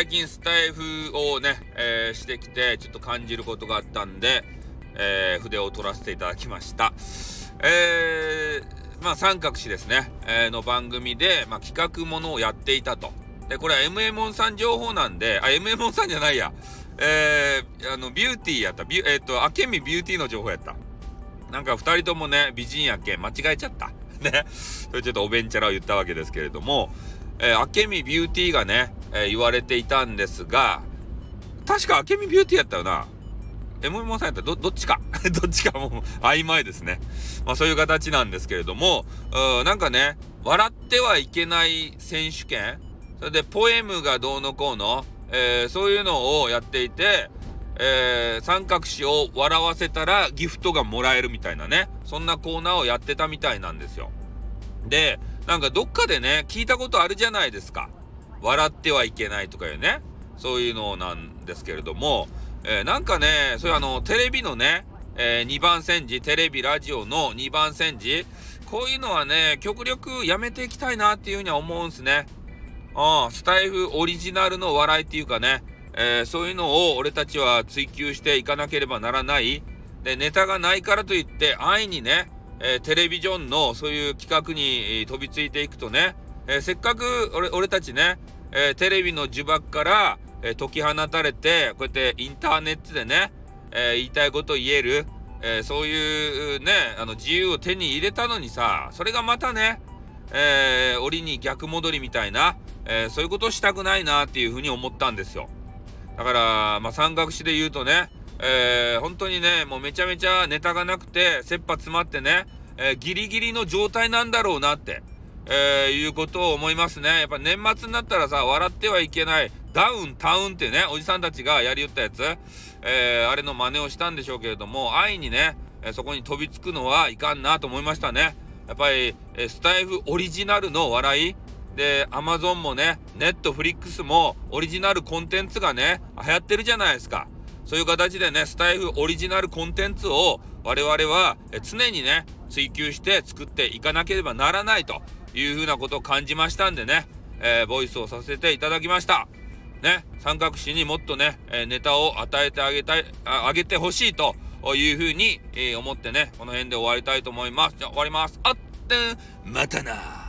最近スタイフをね、してきてちょっと感じることがあったんで、筆を取らせていただきました。三角氏ですね、の番組で、企画ものをやっていたと。でこれは MMON さん情報なんで、MMON さんじゃないや、ビューティーやった、あけみビューティーの情報やった。なんか2人ともね、美人やけん間違えちゃったね。それちょっとおべんちゃらを言ったわけですけれども、あけみビューティーがね、言われていたんですが、確かあけみビューティーやったよな。MMON さんやったら どっちかどっちかもう曖昧ですね。そういう形なんですけれども、なんかね、笑ってはいけない選手権、それでポエムがどうのこうの、そういうのをやっていて、三角詞を笑わせたらギフトがもらえるみたいなね、そんなコーナーをやってたみたいなんですよ。でなんかどっかでね、聞いたことあるじゃないですか、笑ってはいけないとかいうね、そういうのなんですけれども、なんかね、それテレビのね、2番煎じ、テレビラジオの2番煎じ、こういうのはね極力やめていきたいなっていうふうには思うんですね。スタイフオリジナルの笑いっていうかね、そういうのを俺たちは追求していかなければならない。でネタがないからといって安易にね、テレビジョンのそういう企画に飛びついていくとね、せっかく 俺たちね、テレビの呪縛から、解き放たれて、こうやってインターネットでね、言いたいこと言える、そういうね、自由を手に入れたのにさ、それがまたね、折に逆戻りみたいな、そういうことしたくないなっていうふうに思ったんですよ。だから、三角詞で言うとね、本当にね、もうめちゃめちゃネタがなくて、切羽詰まってね、ギリギリの状態なんだろうなって、いうことを思いますね。やっぱ年末になったらさ、笑ってはいけないダウンタウンってね、おじさんたちがやりよったやつ、あれの真似をしたんでしょうけれども、安易にね、そこに飛びつくのはいかんなと思いましたね。やっぱり、スタイフオリジナルの笑いで、Amazon もね、Netflix もオリジナルコンテンツがね、流行ってるじゃないですか。そういう形でね、スタイフオリジナルコンテンツを我々は常にね、追求して作っていかなければならないというふうなことを感じましたんでね、ボイスをさせていただきました。ね、三角詞にもっとね、ネタを与えてあげてほしいというふうに思ってね、この辺で終わりたいと思います。じゃあ終わります。またな。